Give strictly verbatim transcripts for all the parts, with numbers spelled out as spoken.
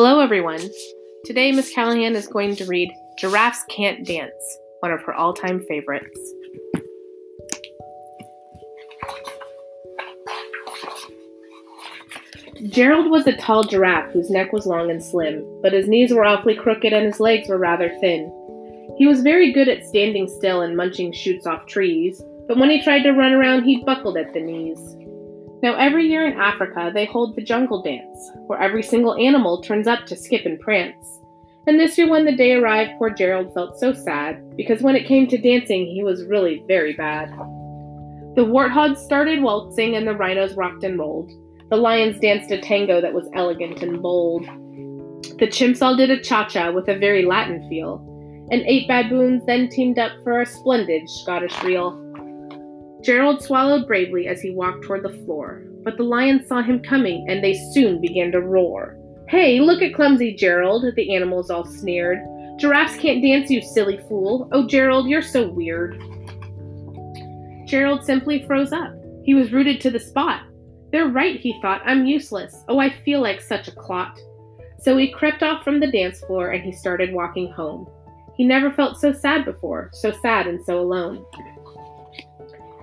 Hello everyone! Today Miz Callaghan is going to read Giraffes Can't Dance, one of her all-time favorites. Gerald was a tall giraffe whose neck was long and slim, but his knees were awfully crooked and his legs were rather thin. He was very good at standing still and munching shoots off trees, but when he tried to run around, he buckled at the knees. Now every year in Africa, they hold the jungle dance, where every single animal turns up to skip and prance. And this year when the day arrived, poor Gerald felt so sad, because when it came to dancing, he was really very bad. The warthogs started waltzing and the rhinos rocked and rolled. The lions danced a tango that was elegant and bold. The chimps all did a cha-cha with a very Latin feel. And eight baboons then teamed up for a splendid Scottish reel. Gerald swallowed bravely as he walked toward the floor, but the lions saw him coming, and they soon began to roar. "Hey, look at clumsy Gerald," the animals all sneered. "Giraffes can't dance, you silly fool. Oh, Gerald, you're so weird." Gerald simply froze up. He was rooted to the spot. "They're right," he thought. "I'm useless. Oh, I feel like such a clot." So he crept off from the dance floor, and he started walking home. He never felt so sad before, so sad and so alone.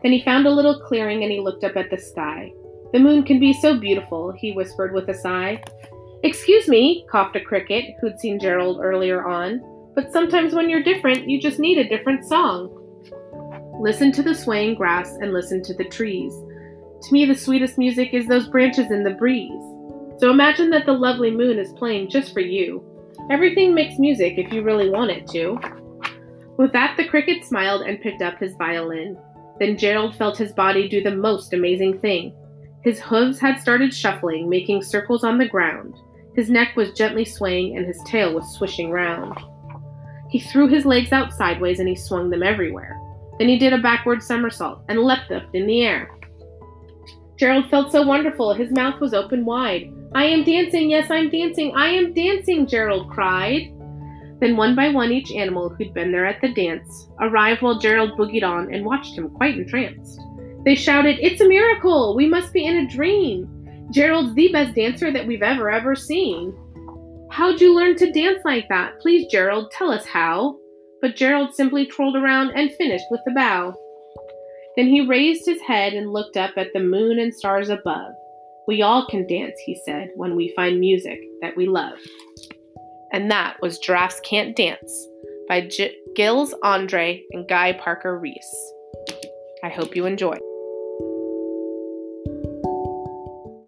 Then he found a little clearing and he looked up at the sky. "The moon can be so beautiful," he whispered with a sigh. "Excuse me," coughed a cricket who'd seen Gerald earlier on, "but sometimes when you're different, you just need a different song." Listen to the swaying grass and listen to the trees. To me, the sweetest music is those branches in the breeze. So imagine that the lovely moon is playing just for you. Everything makes music if you really want it to. With that, the cricket smiled and picked up his violin. Then Gerald felt his body do the most amazing thing. His hooves had started shuffling, making circles on the ground. His neck was gently swaying and his tail was swishing round. He threw his legs out sideways and he swung them everywhere. Then he did a backward somersault and leapt up in the air. Gerald felt so wonderful, his mouth was open wide. "I am dancing, yes, I'm dancing, I am dancing," Gerald cried. Then one by one each animal who'd been there at the dance arrived while Gerald boogied on and watched him quite entranced. They shouted, "It's a miracle! We must be in a dream! Gerald's the best dancer that we've ever, ever seen! How'd you learn to dance like that? Please, Gerald, tell us how!" But Gerald simply trolled around and finished with a bow. Then he raised his head and looked up at the moon and stars above. "We all can dance," he said, "when we find music that we love." And that was Giraffes Can't Dance by G- Gilles Andre and Guy Parker-Rees. I hope you enjoy.